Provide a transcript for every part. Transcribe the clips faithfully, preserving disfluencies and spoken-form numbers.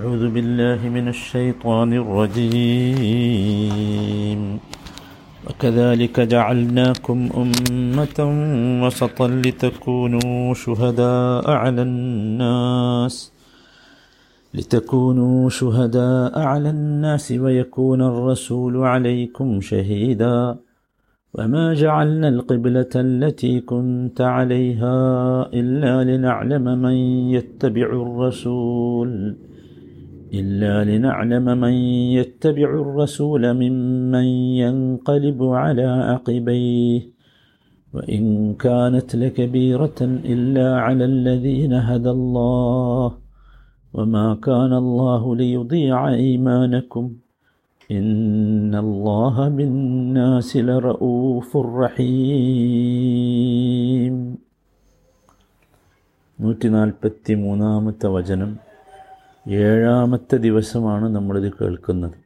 أعوذ بالله من الشيطان الرجيم وكذلك جعلناكم أمة وسطا لتكونوا شهداء على الناس لتكونوا شهداء على الناس ويكون الرسول عليكم شهيدا وما جعلنا القبلة التي كنت عليها إلا لنعلم من يتبع الرسول إلا لنعلم من يتبع الرسول ممن ينقلب على عقبيه وإن كانت لكبيرة إلا على الذين هدى الله وما كان الله ليضيع إيمانكم إن الله بالناس لرؤوف رحيم. നൂറ്റി നാൽപ്പത്തി മൂന്നാമത്തെ വചനം. ഏഴാമത്തെ ദിവസമാണ് നമ്മളിത് കേൾക്കുന്നത്.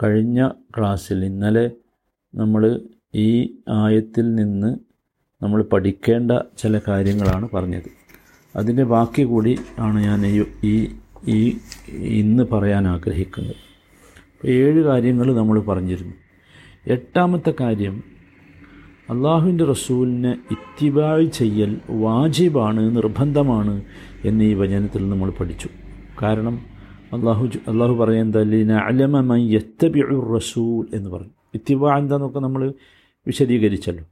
കഴിഞ്ഞ ക്ലാസ്സിൽ ഇന്നലെ നമ്മൾ ഈ ആയത്തിൽ നിന്ന് നമ്മൾ പഠിക്കേണ്ട ചില കാര്യങ്ങളാണ് പറഞ്ഞത്. അതിൻ്റെ ബാക്കി കൂടി ആണ് ഞാൻ ഈ ഈ ഇന്ന് പറയാൻ ആഗ്രഹിക്കുന്നത്. ഏഴ് കാര്യങ്ങൾ നമ്മൾ പറഞ്ഞിരുന്നു. എട്ടാമത്തെ കാര്യം, അള്ളാഹുവിൻ്റെ റസൂലിനെ ഇത്തിബായ് ചെയ്യൽ വാജിബാണ്, നിർബന്ധമാണ് എന്ന് ഈ വചനത്തിൽ നമ്മൾ പഠിച്ചു. കാരണം അള്ളാഹു അള്ളാഹു പറയുന്നത് ലനഅലമ മൻ യത്തബിഉ റസൂൽ എന്ന് പറഞ്ഞു. ഇത്തിബാ എന്താണെന്നൊക്കെ നമ്മൾ വിശദീകരിച്ചല്ലോ.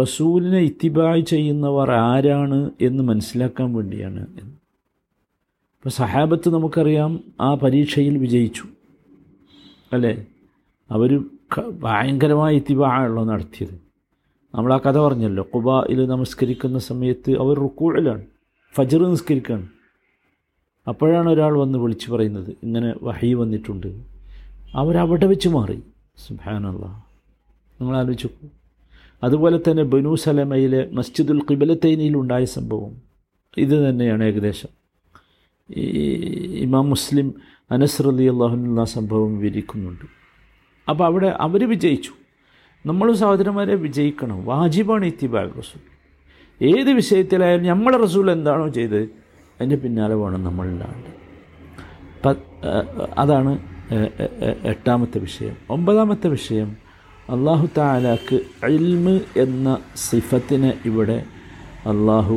റസൂലിനെ ഇത്തിബായ് ചെയ്യുന്നവർ ആരാണ് എന്ന് മനസ്സിലാക്കാൻ വേണ്ടിയാണ്. ഇപ്പോൾ സഹാബത്ത് നമുക്കറിയാം ആ പരീക്ഷയിൽ വിജയിച്ചു അല്ലേ. അവർ ഭയങ്കരമായ ഇത്തിബാഅല്ലോ നടത്തിയത്. നമ്മളാ കഥ പറഞ്ഞല്ലോ. ഖുബായിൽ നമസ്കരിക്കുന്ന സമയത്ത് അവർ റുക്കൂഇലാണ്, ഫജ്ർ നിസ്കരിക്കുകയാണ്. അപ്പോഴാണ് ഒരാൾ വന്ന് വിളിച്ചു പറയുന്നത് ഇങ്ങനെ വഹി വന്നിട്ടുണ്ട്. അവരവിടെ വെച്ച് മാറി. സുബ്ഹാനല്ലാഹ്, നിങ്ങൾ ആലോചിച്ചു. അതുപോലെ തന്നെ ബനൂ സലമയിലെ മസ്ജിദുൽ ഖിബലത്തൈനിൽ ഉണ്ടായ സംഭവം ഇത് തന്നെയാണ്. ഏകദേശം ഈ ഇമാം മുസ്ലിം അനസ് റളിയല്ലാഹു അൻഹു സംഭവം വിവരിക്കുന്നുണ്ട്. അപ്പോൾ അവിടെ അവർ വിജയിച്ചു. നമ്മൾ സഹോദരന്മാരെ വിജയിക്കണം. വാജിബാണ് ഇത്തിബാ റസൂൽ. ഏത് വിഷയത്തിലായാലും നമ്മളെ റസൂൽ എന്താണോ ചെയ്തത് അതിൻ്റെ പിന്നാലെ വേണം നമ്മളുണ്ടാകേണ്ടത്. അതാണ് എട്ടാമത്തെ വിഷയം. ഒമ്പതാമത്തെ വിഷയം, അള്ളാഹു തആലാക്ക് ഇൽമ് എന്ന സിഫത്തിനെ ഇവിടെ അള്ളാഹു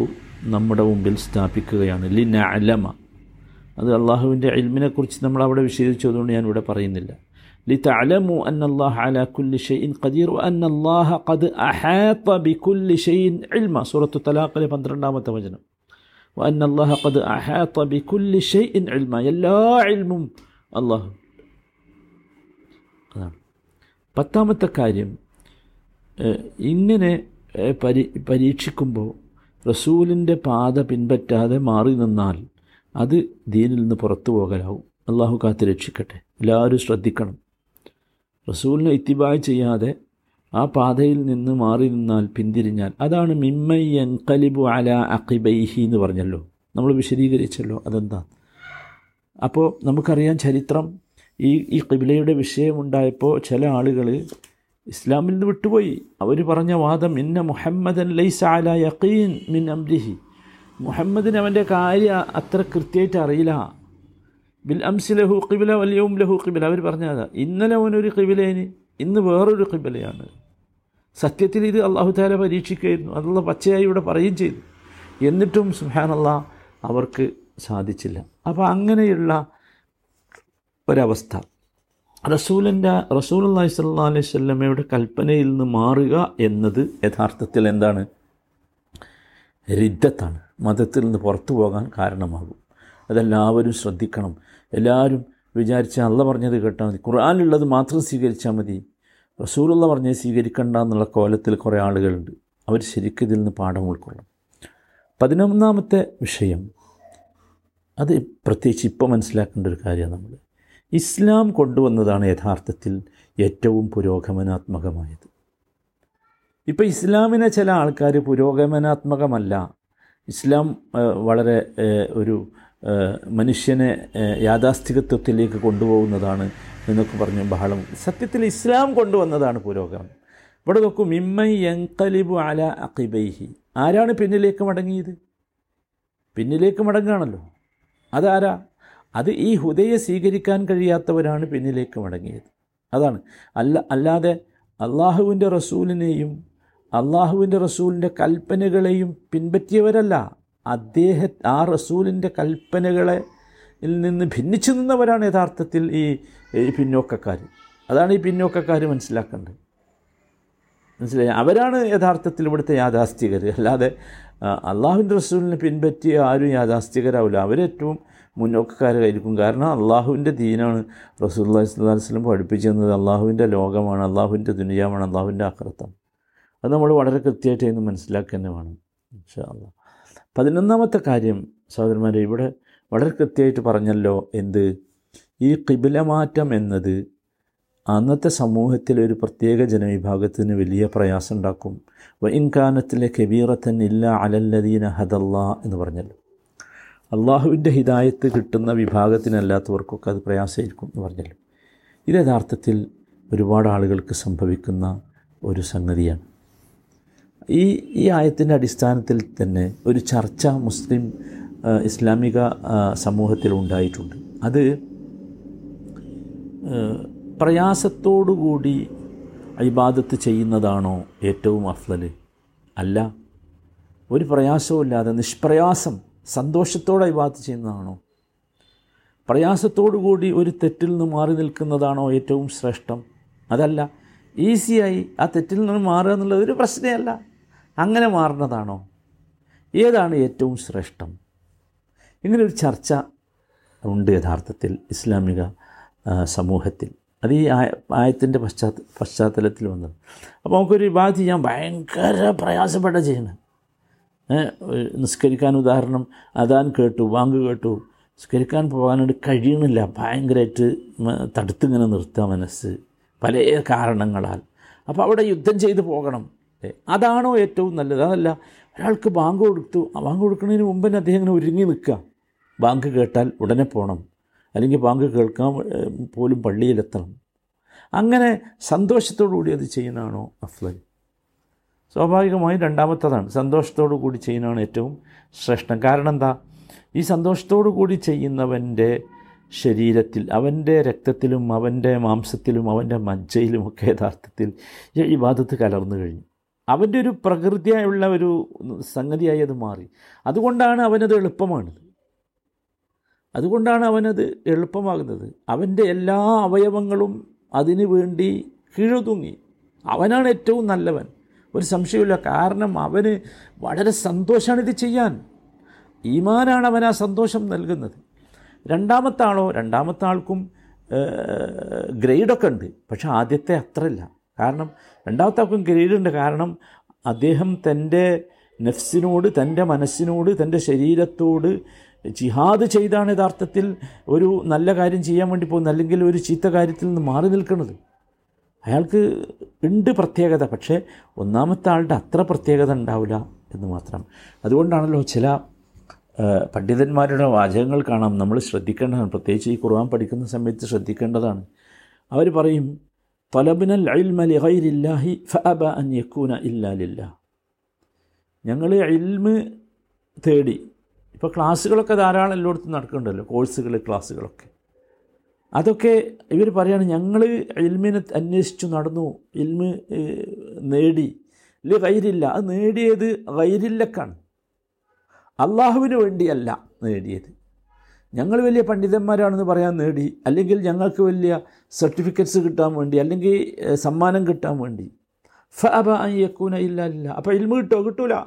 നമ്മുടെ മുമ്പിൽ സ്ഥാപിക്കുകയാണ്. ലിനഅലമ, അത് അള്ളാഹുവിൻ്റെ ഇൽമിനെക്കുറിച്ച് നമ്മൾ അവിടെ വിശദീകരിച്ചു, അതുകൊണ്ട് ഞാൻ ഇവിടെ പറയുന്നില്ല. ലിതഅലമു അന്നല്ലാഹ അലാ കുല്ലി ഷൈഇൻ ഖദീർ വ അന്നല്ലാഹ ഖദ് അഹാത ബികുല്ലി ഷൈഇൻ ഇൽമ. സൂറത്തു തലാഖിലെ പന്ത്രണ്ടാമത്തെ വചനം. വ അന്നല്ലാഹ ഖദ് അഹാത ബികുല്ലി ഷൈഇൻ ഇൽമ, എല്ലാ ഇൽമും അള്ളാഹു. അതാണ് പത്താമത്തെ കാര്യം. ഇങ്ങനെ പരീ പരീക്ഷിക്കുമ്പോൾ റസൂലിൻ്റെ പാത പിൻപറ്റാതെ മാറി നിന്നാൽ അത് ദീനിൽ നിന്ന് പുറത്തു പോകലാവും. അള്ളാഹു കാത്ത് രക്ഷിക്കട്ടെ. എല്ലാവരും ശ്രദ്ധിക്കണം. റസൂലിനെ ഇത്തിബായ് ചെയ്യാതെ ആ പാതയിൽ നിന്ന് മാറി നിന്നാൽ, പിന്തിരിഞ്ഞാൽ, അതാണ് മിമ്മ യൻഖലിബു അലാ അഖിബൈഹി എന്ന് പറഞ്ഞല്ലോ, നമ്മൾ വിശദീകരിച്ചല്ലോ അതെന്താ. അപ്പോൾ നമുക്കറിയാം ചരിത്രം, ഈ ഈ ഖിബിലയുടെ വിഷയമുണ്ടായപ്പോൾ ചില ആളുകൾ ഇസ്ലാമിൽ നിന്ന് വിട്ടുപോയി. അവർ പറഞ്ഞ വാദം ഇന്ന മുഹമ്മദൻ ലൈസ അലാ യഖീൻ മിൻ അംരിഹി, മുഹമ്മദിന് അവൻ്റെ കാര്യം അത്ര കൃത്യമായിട്ട് അറിയില്ല. ബിൽ അംസി ലഹു ഖിബില വൽയൗം ലഹു ഖിബില, അവർ പറഞ്ഞതാ ഇന്നലെ അവനൊരു ഖിബിലേന് ഇന്ന് വേറൊരു ഖിബിലയാണ്. സത്യത്തിൽ ഇത് അള്ളാഹു തആല പരീക്ഷിക്കുകയായിരുന്നു. അതുള്ള പച്ചയായി ഇവിടെ പറയുകയും ചെയ്തു. എന്നിട്ടും സുബ്ഹാനല്ലാഹ് അവർക്ക് സാധിച്ചില്ല. അപ്പോൾ അങ്ങനെയുള്ള ഒരവസ്ഥ റസൂലിൻ്റെ റസൂലുള്ളാഹി സ്വല്ലല്ലാഹു അലൈഹി വസല്ലമയുടെ കൽപ്പനയിൽ നിന്ന് മാറുക എന്നത് യഥാർത്ഥത്തിൽ എന്താണ്? റിദ്ദത്താണ്, മതത്തിൽ നിന്ന് പുറത്തു പോകാൻ കാരണമാകും. അതെല്ലാവരും ശ്രദ്ധിക്കണം. എല്ലാവരും വിചാരിച്ച അല്ല പറഞ്ഞത് കേട്ടാൽ മതി, ഖുർആനിലുള്ളത് മാത്രം സ്വീകരിച്ചാൽ മതി, റസൂലുള്ള പറഞ്ഞത് സ്വീകരിക്കണ്ട എന്നുള്ള കോലത്തിൽ കുറേ ആളുകളുണ്ട്. അവർ ശരിക്കും ഇതിൽ നിന്ന് പാഠം ഉൾക്കൊള്ളും. പതിനൊന്നാമത്തെ വിഷയം, അത് പ്രത്യേകിച്ച് ഇപ്പോൾ മനസ്സിലാക്കേണ്ട ഒരു കാര്യമാണ്. നമ്മൾ ഇസ്ലാം കൊണ്ടുവന്നതാണ് യഥാർത്ഥത്തിൽ ഏറ്റവും പുരോഗമനാത്മകമായത്. ഇപ്പോൾ ഇസ്ലാമിനെ ചില ആൾക്കാർ പുരോഗമനാത്മകമല്ല, ഇസ്ലാം വളരെ ഒരു മനുഷ്യനെ യാഥാസ്ഥികത്വത്തിലേക്ക് കൊണ്ടുപോകുന്നതാണ് എന്നൊക്കെ പറഞ്ഞു ബഹളം. സത്യത്തിൽ ഇസ്ലാം കൊണ്ടുവന്നതാണ് പുരോഗമനം. ഇവിടെ നോക്കൂ, മിമ്മൻ യൻഖലിബു അലാ അഖിബൈഹി, ആരാണ് പിന്നിലേക്ക് മടങ്ങിയത്? പിന്നിലേക്ക് മടങ്ങുകയാണല്ലോ. അതാരാ? അത് ഈ ഹുദയെ സ്വീകരിക്കാൻ കഴിയാത്തവരാണ് പിന്നിലേക്ക് മടങ്ങിയത്. അതാണ്. അല്ല അല്ലാതെ അള്ളാഹുവിൻ്റെ റസൂലിനെയും അള്ളാഹുവിൻ്റെ റസൂലിൻ്റെ കൽപ്പനകളെയും പിൻപറ്റിയവരല്ല, അദ്ദേഹ ആ റസൂലിൻ്റെ കൽപ്പനകളെ നിന്ന് ഭിന്നിച്ചു നിന്നവരാണ് യഥാർത്ഥത്തിൽ ഈ പിന്നോക്കക്കാർ. അതാണ് ഈ പിന്നോക്കക്കാർ മനസ്സിലാക്കേണ്ടത്. മനസ്സിലായി? അവരാണ് യഥാർത്ഥത്തിൽ ഇവിടുത്തെ യാഥാസ്ഥികർ. അല്ലാതെ അള്ളാഹുവിൻ്റെ റസൂലിനെ പിൻപറ്റിയ ആരും യാഥാസ്ഥികരാവില്ല. അവരേറ്റവും മുന്നോക്കക്കാരായിരിക്കും. കാരണം അള്ളാഹുവിൻ്റെ ദീനാണ് റസൂലുള്ളാഹി സ്വല്ലല്ലാഹു അലൈഹി വസല്ലം പഠിപ്പിച്ചിരുന്നത്. അള്ളാഹുവിൻ്റെ ലോകമാണ്, അള്ളാഹുവിൻ്റെ ദുനിയാമാണ്, അള്ളാഹുവിൻ്റെ ആഖിറത്താണ്. അത് നമ്മൾ വളരെ കൃത്യമായിട്ട് ഇന്ന് മനസ്സിലാക്കുക തന്നെ വേണം ഇൻഷാ അള്ളാ. പതിനൊന്നാമത്തെ കാര്യം സഹോദരന്മാരെ, ഇവിടെ വളരെ കൃത്യമായിട്ട് പറഞ്ഞല്ലോ എന്ത്? ഈ ഖിബ്ല മാറ്റം എന്നത് അന്നത്തെ സമൂഹത്തിൽ ഒരു പ്രത്യേക ജനവിഭാഗത്തിന് വലിയ പ്രയാസം ഉണ്ടാക്കും. വഇൻകാനത്തിലെ കബീറത്തൻ ഇല്ല അലല്ലദീന ഹദല്ലാ എന്ന് പറഞ്ഞല്ലോ. അള്ളാഹുവിൻ്റെ ഹിദായത്ത് കിട്ടുന്ന വിഭാഗത്തിനല്ലാത്തവർക്കൊക്കെ അത് പ്രയാസമായിരിക്കും എന്ന് പറഞ്ഞല്ലോ. ഇത് യഥാർത്ഥത്തിൽ ഒരുപാട് ആളുകൾക്ക് സംഭവിക്കുന്ന ഒരു സംഗതിയാണ്. ഈ ഈ ആയത്തിൻ്റെ അടിസ്ഥാനത്തിൽ തന്നെ ഒരു ചർച്ച മുസ്ലിം ഇസ്ലാമിക സമൂഹത്തിൽ ഉണ്ടായിട്ടുണ്ട്. അത് പ്രയാസത്തോടുകൂടി ഇബാദത്ത് ചെയ്യുന്നതാണോ ഏറ്റവും അഫ്ളൽ? അല്ല, ഒരു പ്രയാസവും ഇല്ലാതെ നിഷ്പ്രയാസം സന്തോഷത്തോടെ ഇബാദത്ത് ചെയ്യുന്നതാണോ? പ്രയാസത്തോടുകൂടി ഒരു തെറ്റിൽ നിന്ന് മാറി നിൽക്കുന്നതാണോ ഏറ്റവും ശ്രേഷ്ഠം? അതല്ല. ഈസിയായി ആ തെറ്റിൽ നിന്ന് മാറുക എന്നുള്ളത് ഒരു പ്രശ്നമല്ല. അങ്ങനെ മാറുന്നതാണോ? ഏതാണ് ഏറ്റവും ശ്രേഷ്ഠം? ഇങ്ങനൊരു ചർച്ച ഉണ്ട് യഥാർത്ഥത്തിൽ ഇസ്ലാമിക സമൂഹത്തിൽ. അത് ഈ ആയത്തിൻ്റെ പശ്ചാത്ത പശ്ചാത്തലത്തിൽ വന്നത്. അപ്പോൾ നമുക്കൊരു ഇബാദത്ത് ചെയ്യാൻ ഭയങ്കര പ്രയാസപ്പെട്ട ചെയ്യണം. നിസ്കരിക്കാൻ ഉദാഹരണം, അദാൻ കേട്ടു, ബാങ്ക് കേട്ടു, നിസ്കരിക്കാൻ പോകാനായിട്ട് കഴിയണില്ല, ഭയങ്കരമായിട്ട് തടുത്തിങ്ങനെ നിർത്തുക മനസ്സ് പല കാരണങ്ങളാൽ. അപ്പോൾ അവിടെ യുദ്ധം ചെയ്ത് പോകണം. അതാണോ ഏറ്റവും നല്ലത്? അതല്ല, ഒരാൾക്ക് ബാങ്ക് കൊടുത്തു, ബാങ്ക് കൊടുക്കുന്നതിന് മുമ്പ് തന്നെ അദ്ദേഹം ഇങ്ങനെ ഒരുങ്ങി നിൽക്കുക, ബാങ്ക് കേട്ടാൽ ഉടനെ പോകണം, അല്ലെങ്കിൽ ബാങ്ക് കേൾക്കാൻ പോലും പള്ളിയിലെത്തണം. അങ്ങനെ സന്തോഷത്തോടു കൂടി അത് ചെയ്യുന്നതാണോ അഫ്ളൽ? സ്വാഭാവികമായും രണ്ടാമത്തതാണ്, സന്തോഷത്തോടു കൂടി ചെയ്യുന്നതാണ് ഏറ്റവും ശ്രേഷ്ഠം. കാരണം എന്താ? ഈ സന്തോഷത്തോടു കൂടി ചെയ്യുന്നവൻ്റെ ശരീരത്തിൽ, അവൻ്റെ രക്തത്തിലും അവൻ്റെ മാംസത്തിലും അവൻ്റെ മജ്ജയിലുമൊക്കെ യഥാർത്ഥത്തിൽ ഇബാദത്ത് കലർന്നു കഴിഞ്ഞു. അവൻ്റെ ഒരു പ്രകൃതിയായുള്ള ഒരു സംഗതിയായി അത് മാറി. അതുകൊണ്ടാണ് അവനത് എളുപ്പമാണത് അതുകൊണ്ടാണ് അവനത് എളുപ്പമാകുന്നത്. അവൻ്റെ എല്ലാ അവയവങ്ങളും അതിനു വേണ്ടി കീഴൊതുങ്ങി. അവനാണ് ഏറ്റവും നല്ലവൻ, ഒരു സംശയമില്ല. കാരണം അവന് വളരെ സന്തോഷമാണിത് ചെയ്യാൻ. ഈമാനാണ് അവനാ സന്തോഷം നൽകുന്നത്. രണ്ടാമത്തെ ആളോ രണ്ടാമത്തെ ആൾക്കും ഗ്രേഡൊക്കെ ഉണ്ട്, പക്ഷെ ആദ്യത്തെ അത്രയില്ല. കാരണം രണ്ടാമത്തെ ആൾക്കും ഗ്രേഡുണ്ട്. കാരണം അദ്ദേഹം തൻ്റെ നഫ്സിനോട്, തൻ്റെ മനസ്സിനോട്, തൻ്റെ ശരീരത്തോട് ജിഹാദ് ചെയ്താണ് യഥാർത്ഥത്തിൽ ഒരു നല്ല കാര്യം ചെയ്യാൻ വേണ്ടി പോകുന്നത്, അല്ലെങ്കിൽ ഒരു ചീത്ത കാര്യത്തിൽ നിന്ന് മാറി നിൽക്കുന്നത്. അയാൾക്ക് ഉണ്ട് പ്രത്യേകത, പക്ഷേ ഒന്നാമത്തെ ആളുടെ അത്ര പ്രത്യേകത ഉണ്ടാവില്ല എന്ന് മാത്രം. അതുകൊണ്ടാണല്ലോ ചില പണ്ഡിതന്മാരുടെ വാചകങ്ങൾ കാണാം, നമ്മൾ ശ്രദ്ധിക്കേണ്ടതാണ്, പ്രത്യേകിച്ച് ഈ ഖുർആൻ പഠിക്കുന്ന സമയത്ത് ശ്രദ്ധിക്കേണ്ടതാണ്. അവർ പറയും, തലബ്നൽ ഇൽമ ലിഗൈരില്ലാഹി ഫഅബ അൻ യകൂന ഇല്ലാ ലില്ലാഹ്. ഞങ്ങൾ ഇൽമ് തേടി. ഇപ്പോൾ ക്ലാസ്സുകളൊക്കെ ധാരാളം എല്ലായിടത്തും നടക്കുന്നുണ്ടല്ലോ, കോഴ്സുകൾ, ക്ലാസ്സുകളൊക്കെ. അതൊക്കെ ഇവർ പറയുകയാണ്, ഞങ്ങൾ ഇൽമിനെ അന്വേഷിച്ചു നടന്നു, ഇൽമ് നേടി. ഇല്ല ഗൈരില്ല, അത് നേടിയത് ഗൈരില്ലക്കാണ്, അള്ളാഹുവിന് വേണ്ടിയല്ല നേടിയത്. ഞങ്ങൾ വലിയ പണ്ഡിതന്മാരാണെന്ന് പറയാൻ നേടി, അല്ലെങ്കിൽ ഞങ്ങൾക്ക് വലിയ സർട്ടിഫിക്കറ്റ്സ് കിട്ടാൻ വേണ്ടി, അല്ലെങ്കിൽ സമ്മാനം കിട്ടാൻ വേണ്ടി. ഫ അബ അൻ യക്കൂന ഇല്ലാ ലില്ലാഹ്. അപ്പോൾ ഇൽമ് കിട്ടോ? കിട്ടൂല.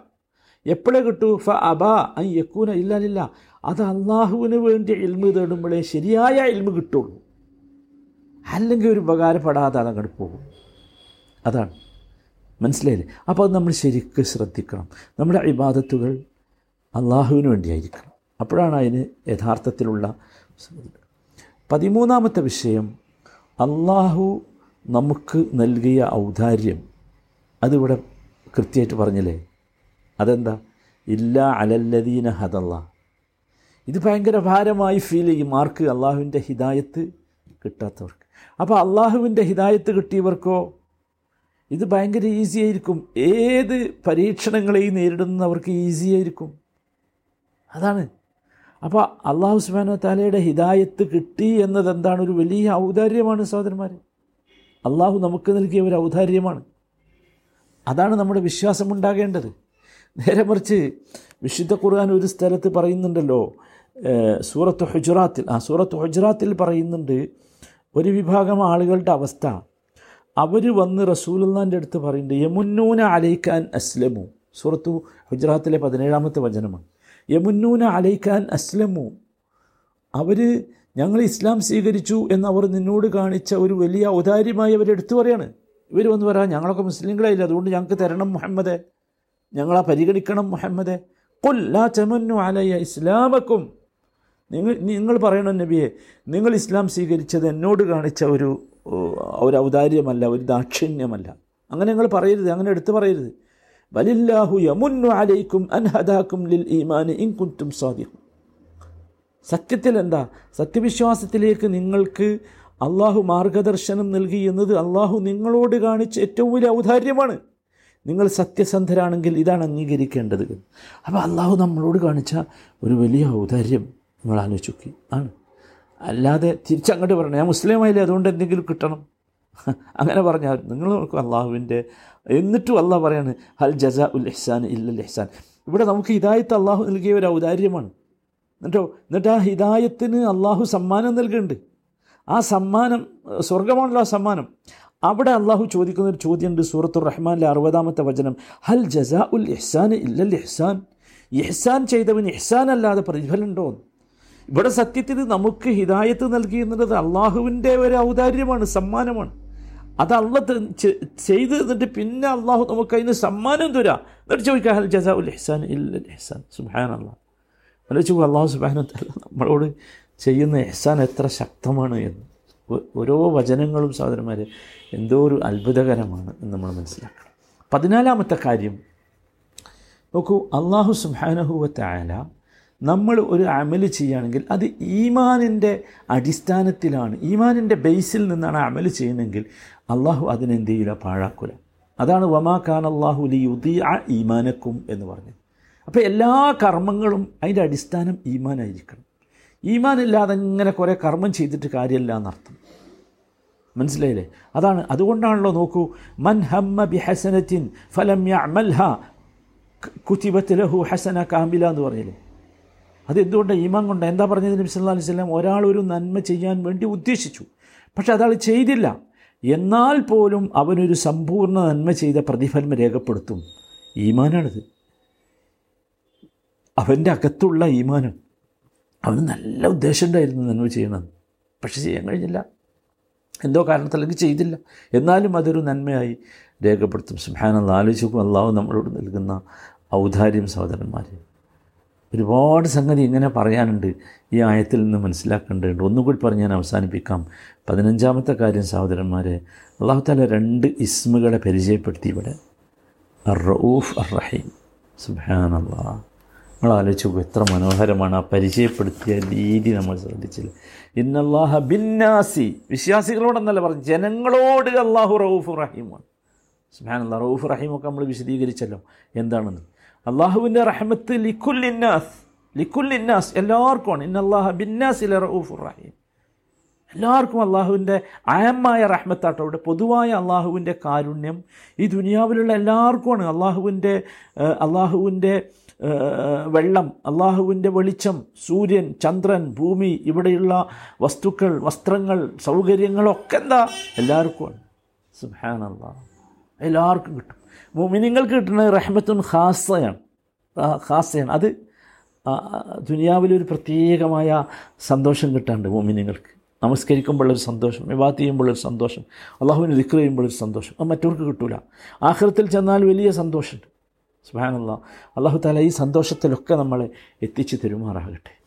എപ്പോഴേ കിട്ടൂ? ഫ അബ അൻ യക്കൂന ഇല്ലാ ലില്ലാഹ്. അത് അള്ളാഹുവിന് വേണ്ടി ഇൽമ് തേടുമ്പോഴേ ശരിയായ ഇൽമ് കിട്ടുള്ളൂ, അല്ലെങ്കിൽ ഒരു ഉപകാരപ്പെടാതെ അതങ്ങോട്ട് പോകും. അതാണ്, മനസ്സിലായില്ലേ? അപ്പോൾ അത് നമ്മൾ ശരിക്കും ശ്രദ്ധിക്കണം. നമ്മുടെ ഇബാദത്തുകൾ അള്ളാഹുവിന് വേണ്ടിയായിരിക്കണം. അപ്പോഴാണ് അതിന് യഥാർത്ഥത്തിലുള്ള. പതിമൂന്നാമത്തെ വിഷയം, അള്ളാഹു നമുക്ക് നൽകിയ ഔദാര്യം. അതിവിടെ കൃത്യമായിട്ട് പറഞ്ഞില്ലേ, അതെന്താ? ഇല്ലാ അലല്ലദീന ഹദല്ലാ. ഇത് ഭയങ്കര ഭാരമായി ഫീൽ ചെയ്യും മാർക്ക്, അള്ളാഹുവിൻ്റെ ഹിദായത്ത് കിട്ടാത്തവർക്ക്. അപ്പോൾ അള്ളാഹുവിൻ്റെ ഹിദായത്ത് കിട്ടിയവർക്കോ ഇത് ഭയങ്കര ഈസി ആയിരിക്കും. ഏത് പരീക്ഷണങ്ങളെയും നേരിടുന്നവർക്ക് ഈസിയായിരിക്കും. അതാണ്. അപ്പോൾ അള്ളാഹു സുബ്ഹാനഹു വതആലയുടെ ഹിദായത്ത് കിട്ടി എന്നത് എന്താണ്, ഒരു വലിയ ഔദാര്യമാണ് സഹോദരന്മാർ. അള്ളാഹു നമുക്ക് നൽകിയ ഒരു ഔദാര്യമാണ്. അതാണ് നമ്മുടെ വിശ്വാസമുണ്ടാകേണ്ടത്. നേരെ മറിച്ച് വിശുദ്ധ ഖുർആൻ ഒരു സ്ഥലത്ത് പറയുന്നുണ്ടല്ലോ, സൂറത്ത് ഹുജറാത്തിൽ, ആ സൂറത്ത് ഹുജറാത്തിൽ പറയുന്നുണ്ട്, ഒരു വിഭാഗം ആളുകളുടെ അവസ്ഥ, അവർ വന്ന് റസൂലുള്ളാഹിൻ്റെ അടുത്ത് പറയുന്നുണ്ട്, യമുന്നൂന അലൈക അൻ അസ്ലമു. സൂറത്ത് ഹുജറാത്തിലെ പതിനേഴാമത്തെ വചനമാണ്, യമുന്നൂന അലൈക അൻ അസ്ലമു. അവർ ഞങ്ങൾ ഇസ്ലാം സ്വീകരിച്ചു എന്നവർ നിന്നോട് കാണിച്ച ഒരു വലിയ ഔദാര്യമായി അവരെടുത്തു പറയാണ്. ഇവർ വന്ന് പറയാം, ഞങ്ങളൊക്കെ മുസ്ലിങ്ങളായില്ല, അതുകൊണ്ട് ഞങ്ങൾക്ക് തരണം മുഹമ്മദേ, ഞങ്ങളാ പരിഗണിക്കണം മുഹമ്മദേ. ഖുൽ ലാ തമന്നു അലൈയ ഇസ്ലാമക്കും. നിങ്ങൾ നിങ്ങൾ പറയണോ നബിയെ, നിങ്ങൾ ഇസ്ലാം സ്വീകരിച്ചത് എന്നോട് കാണിച്ച ഒരു ഒരു ഔദാര്യമല്ല, ഒരു ദാക്ഷിണ്യമല്ല. അങ്ങനെ നിങ്ങൾ പറയരുത്, അങ്ങനെ എടുത്തു പറയരുത്. വലില്ലാഹു യമുന്നു അലൈക്കും അൻ ഹദാക്കും ലിൽ ഈമാനി ഇൻ കുൻതും സാദിഖീൻ. സത്യത്തിൽ എന്താ, സത്യവിശ്വാസത്തിലേക്ക് നിങ്ങൾക്ക് അള്ളാഹു മാർഗദർശനം നൽകി എന്നത് അള്ളാഹു നിങ്ങളോട് കാണിച്ച ഏറ്റവും വലിയ ഔദാര്യമാണ്. നിങ്ങൾ സത്യസന്ധരാണെങ്കിൽ ഇതാണ് അംഗീകരിക്കേണ്ടത്. അപ്പോൾ അള്ളാഹു നമ്മളോട് കാണിച്ച ഒരു വലിയ ഔദാര്യം നിങ്ങൾ ആലോചിക്കി ആണ്. അല്ലാതെ തിരിച്ചങ്ങോട്ട് പറയണം, ഞാൻ മുസ്ലിമായില്ലേ അതുകൊണ്ട് എന്തെങ്കിലും കിട്ടണം, അങ്ങനെ പറഞ്ഞാൽ നിങ്ങൾ നോക്കും അള്ളാഹുവിൻ്റെ. എന്നിട്ടും അള്ളാഹ് പറയാണ്, ഹൽ ജസാ ഉൽ ഇഹ്സാൻ ഇല്ലൽ ഇഹ്സാൻ. ഇവിടെ നമുക്ക് ഹിദായത്ത് അള്ളാഹു നൽകിയ ഒരു ഔദാര്യമാണ്. എന്നിട്ടോ എന്നിട്ട് ആ ഹിദായത്തിന് അള്ളാഹു സമ്മാനം നൽകുന്നുണ്ട്. ആ സമ്മാനം സ്വർഗമാണല്ലോ ആ സമ്മാനം. അവിടെ അള്ളാഹു ചോദിക്കുന്നൊരു ചോദ്യമുണ്ട്, സൂറത്തുർ റഹ്മാനിലെ അറുപതാമത്തെ വചനം, ഹൽ ജസാ ഉൽ ഇഹ്സാൻ ഇല്ലൽ ഇഹ്സാൻ. ഇഹ്സാൻ ചെയ്തവന് ഇഹ്സാൻ അല്ലാതെ പ്രതിഫലമുണ്ടോ? ഇവിടെ സത്യത്തിൽ നമുക്ക് ഹിദായത്ത് നൽകി എന്നുള്ളത് അള്ളാഹുവിൻ്റെ ഒരു ഔദാര്യമാണ്, സമ്മാനമാണ്. അത് അള്ള ചെയ്ത് എന്നിട്ട് പിന്നെ അള്ളാഹു നമുക്കതിന് സമ്മാനം തരാം. എന്നിട്ട് ചോദിക്കുക, ഹൽ ജസാ ഉൽ ഇഹ്സാൻ ഇല്ലൽ ഇഹ്സാൻ. സുബ്ഹാനല്ലാഹ്. അല്ലെങ്കിൽ അള്ളാഹു സുബ്ഹാനഹു വതആല നമ്മളോട് ചെയ്യുന്ന ഇഹ്സാൻ എത്ര ശക്തമാണ് എന്ന് ഓരോ വചനങ്ങളും സഹോദരന്മാർ എന്തോ ഒരു അത്ഭുതകരമാണ് എന്ന് നമ്മൾ മനസ്സിലാക്കണം. പതിനാലാമത്തെ കാര്യം നോക്കൂ, അള്ളാഹു സുബ്ഹാനഹു വതആല നമ്മൾ ഒരു അമൽ ചെയ്യുകയാണെങ്കിൽ അത് ഈമാനിൻ്റെ അടിസ്ഥാനത്തിലാണ്, ഈമാനിൻ്റെ ബേസിൽ നിന്നാണ് അമൽ ചെയ്യുന്നതെങ്കിൽ അള്ളാഹു അതിനെന്ത് ചെയ്യില്ല, പാഴാക്കൂല. അതാണ് വമാ കാന അല്ലാഹു ലിയുദിഅ ഈമാനക്കും എന്ന് പറഞ്ഞത്. അപ്പോൾ എല്ലാ കർമ്മങ്ങളും അതിൻ്റെ അടിസ്ഥാനം ഈമാനായിരിക്കണം. ഈമാനില്ലാതെ ഇങ്ങനെ കുറേ കർമ്മം ചെയ്തിട്ട് കാര്യമില്ല എന്നർത്ഥം. മനസ്സിലായില്ലേ? അതാണ്. അതുകൊണ്ടാണല്ലോ നോക്കൂ, മൻ ഹമ്മ ബിഹസനത്തിൻ ഫലം യഅമൽഹാ കുതിബത് ലഹു ഹസന കാമില എന്ന് പറഞ്ഞില്ലേ. അതെന്തുകൊണ്ടാണ്? ഈമാൻ കൊണ്ട്. എന്താ പറഞ്ഞത് നബി സല്ലല്ലാഹു അലൈഹി വസല്ലം? ഒരാൾ ഒരു നന്മ ചെയ്യാൻ വേണ്ടി ഉദ്ദേശിച്ചു, പക്ഷെ അതാൾ ചെയ്തില്ല, എന്നാൽ പോലും അവനൊരു സമ്പൂർണ്ണ നന്മ ചെയ്ത പ്രതിഫലം രേഖപ്പെടുത്തും. ഈമാനാണിത്, അവൻ്റെ അകത്തുള്ള ഈമാനാണ്. അവന് നല്ല ഉദ്ദേശം ഉണ്ടായിരുന്നു നന്മ ചെയ്യണമെന്ന്, പക്ഷെ ചെയ്യാൻ കഴിഞ്ഞില്ല, എന്തോ കാരണത്തിലേക്ക് ചെയ്തില്ല, എന്നാലും അതൊരു നന്മയായി രേഖപ്പെടുത്തും. സുബ്ഹാനല്ലാഹ്. ആലോചിക്കും അള്ളാഹു നമ്മളോട് നൽകുന്ന ഔദാര്യം സഹോദരന്മാർ. ഒരുപാട് സംഗതി ഇങ്ങനെ പറയാനുണ്ട്, ഈ ആയത്തിൽ നിന്ന് മനസ്സിലാക്കേണ്ടതുണ്ട്. ഒന്നുകൂടി പറഞ്ഞ് ഞാൻ അവസാനിപ്പിക്കാം. പതിനഞ്ചാമത്തെ കാര്യം സഹോദരന്മാരെ, അല്ലാഹു തആല രണ്ട് ഇസ്മുകളെ പരിചയപ്പെടുത്തി ഇവിടെ, അർ റഊഫ് അർ റഹീം. സുബ്ഹാനല്ലാഹ്. നമ്മൾ ആലോചിച്ചു എത്ര മനോഹരമാണ് ആ പരിചയപ്പെടുത്തിയ രീതി. നമ്മൾ ശ്രദ്ധിച്ചില്ല, ഇന്നല്ലാഹ ബിന്നാസി, വിശ്വാസികളോടെന്നല്ല പറഞ്ഞു, ജനങ്ങളോട് അല്ലാഹു റഊഫ് റഹീമാണ്. സുബ്ഹാനല്ലാഹ്. റഊഫ് റഹീമൊക്കെ നമ്മൾ വിശദീകരിച്ചല്ലോ എന്താണെന്ന്. അള്ളാഹുവിൻ്റെ റഹ്മത്ത് ലിക്കുല്ലിന്നാസ്, ലിക്കുല്ലിന്നാസ് എല്ലാവർക്കുമാണ്. ഇന്നല്ലാഹ ബിന്നാസി ലറഊഫുർ റഹീം. എല്ലാവർക്കും അള്ളാഹുവിൻ്റെ ആയമായ റഹ്മത്താട്ടോ ഇവിടെ, പൊതുവായ അള്ളാഹുവിൻ്റെ കാരുണ്യം ഈ ദുനിയാവിലുള്ള എല്ലാവർക്കുമാണ്. അള്ളാഹുവിൻ്റെ അള്ളാഹുവിൻ്റെ വെള്ളം, അള്ളാഹുവിൻ്റെ വെളിച്ചം, സൂര്യൻ, ചന്ദ്രൻ, ഭൂമി, ഇവിടെയുള്ള വസ്തുക്കൾ, വസ്ത്രങ്ങൾ, സൗകര്യങ്ങളൊക്കെ എന്താ എല്ലാവർക്കുമാണ്. സുബ്ഹാനല്ലാഹ്. എല്ലാവർക്കും കിട്ടും. മുഅ്മിനീങ്ങൾക്ക് കിട്ടുന്ന റഹ്മത്തുൻ ഖാസയാണ്, ഖാസയാണ്. അത് ദുനിയാവിലൊരു പ്രത്യേകമായ സന്തോഷം കിട്ടാണ്ട് മുഅ്മിനീങ്ങൾക്ക്. നമസ്കരിക്കുമ്പോഴുള്ളൊരു സന്തോഷം, ഇബാദത്ത് ചെയ്യുമ്പോഴൊരു സന്തോഷം, അള്ളാഹുവിനെ ദിക്ർ ചെയ്യുമ്പോഴൊരു സന്തോഷം, അത് മറ്റവർക്ക് കിട്ടില്ല. ആഖിറത്തിൽ ചെന്നാൽ വലിയ സന്തോഷമുണ്ട്. സുബ്ഹാനല്ലാഹ്. അള്ളാഹു തആല ഈ സന്തോഷത്തിലൊക്കെ നമ്മളെ എത്തിച്ച് തരുമാറാകട്ടെ.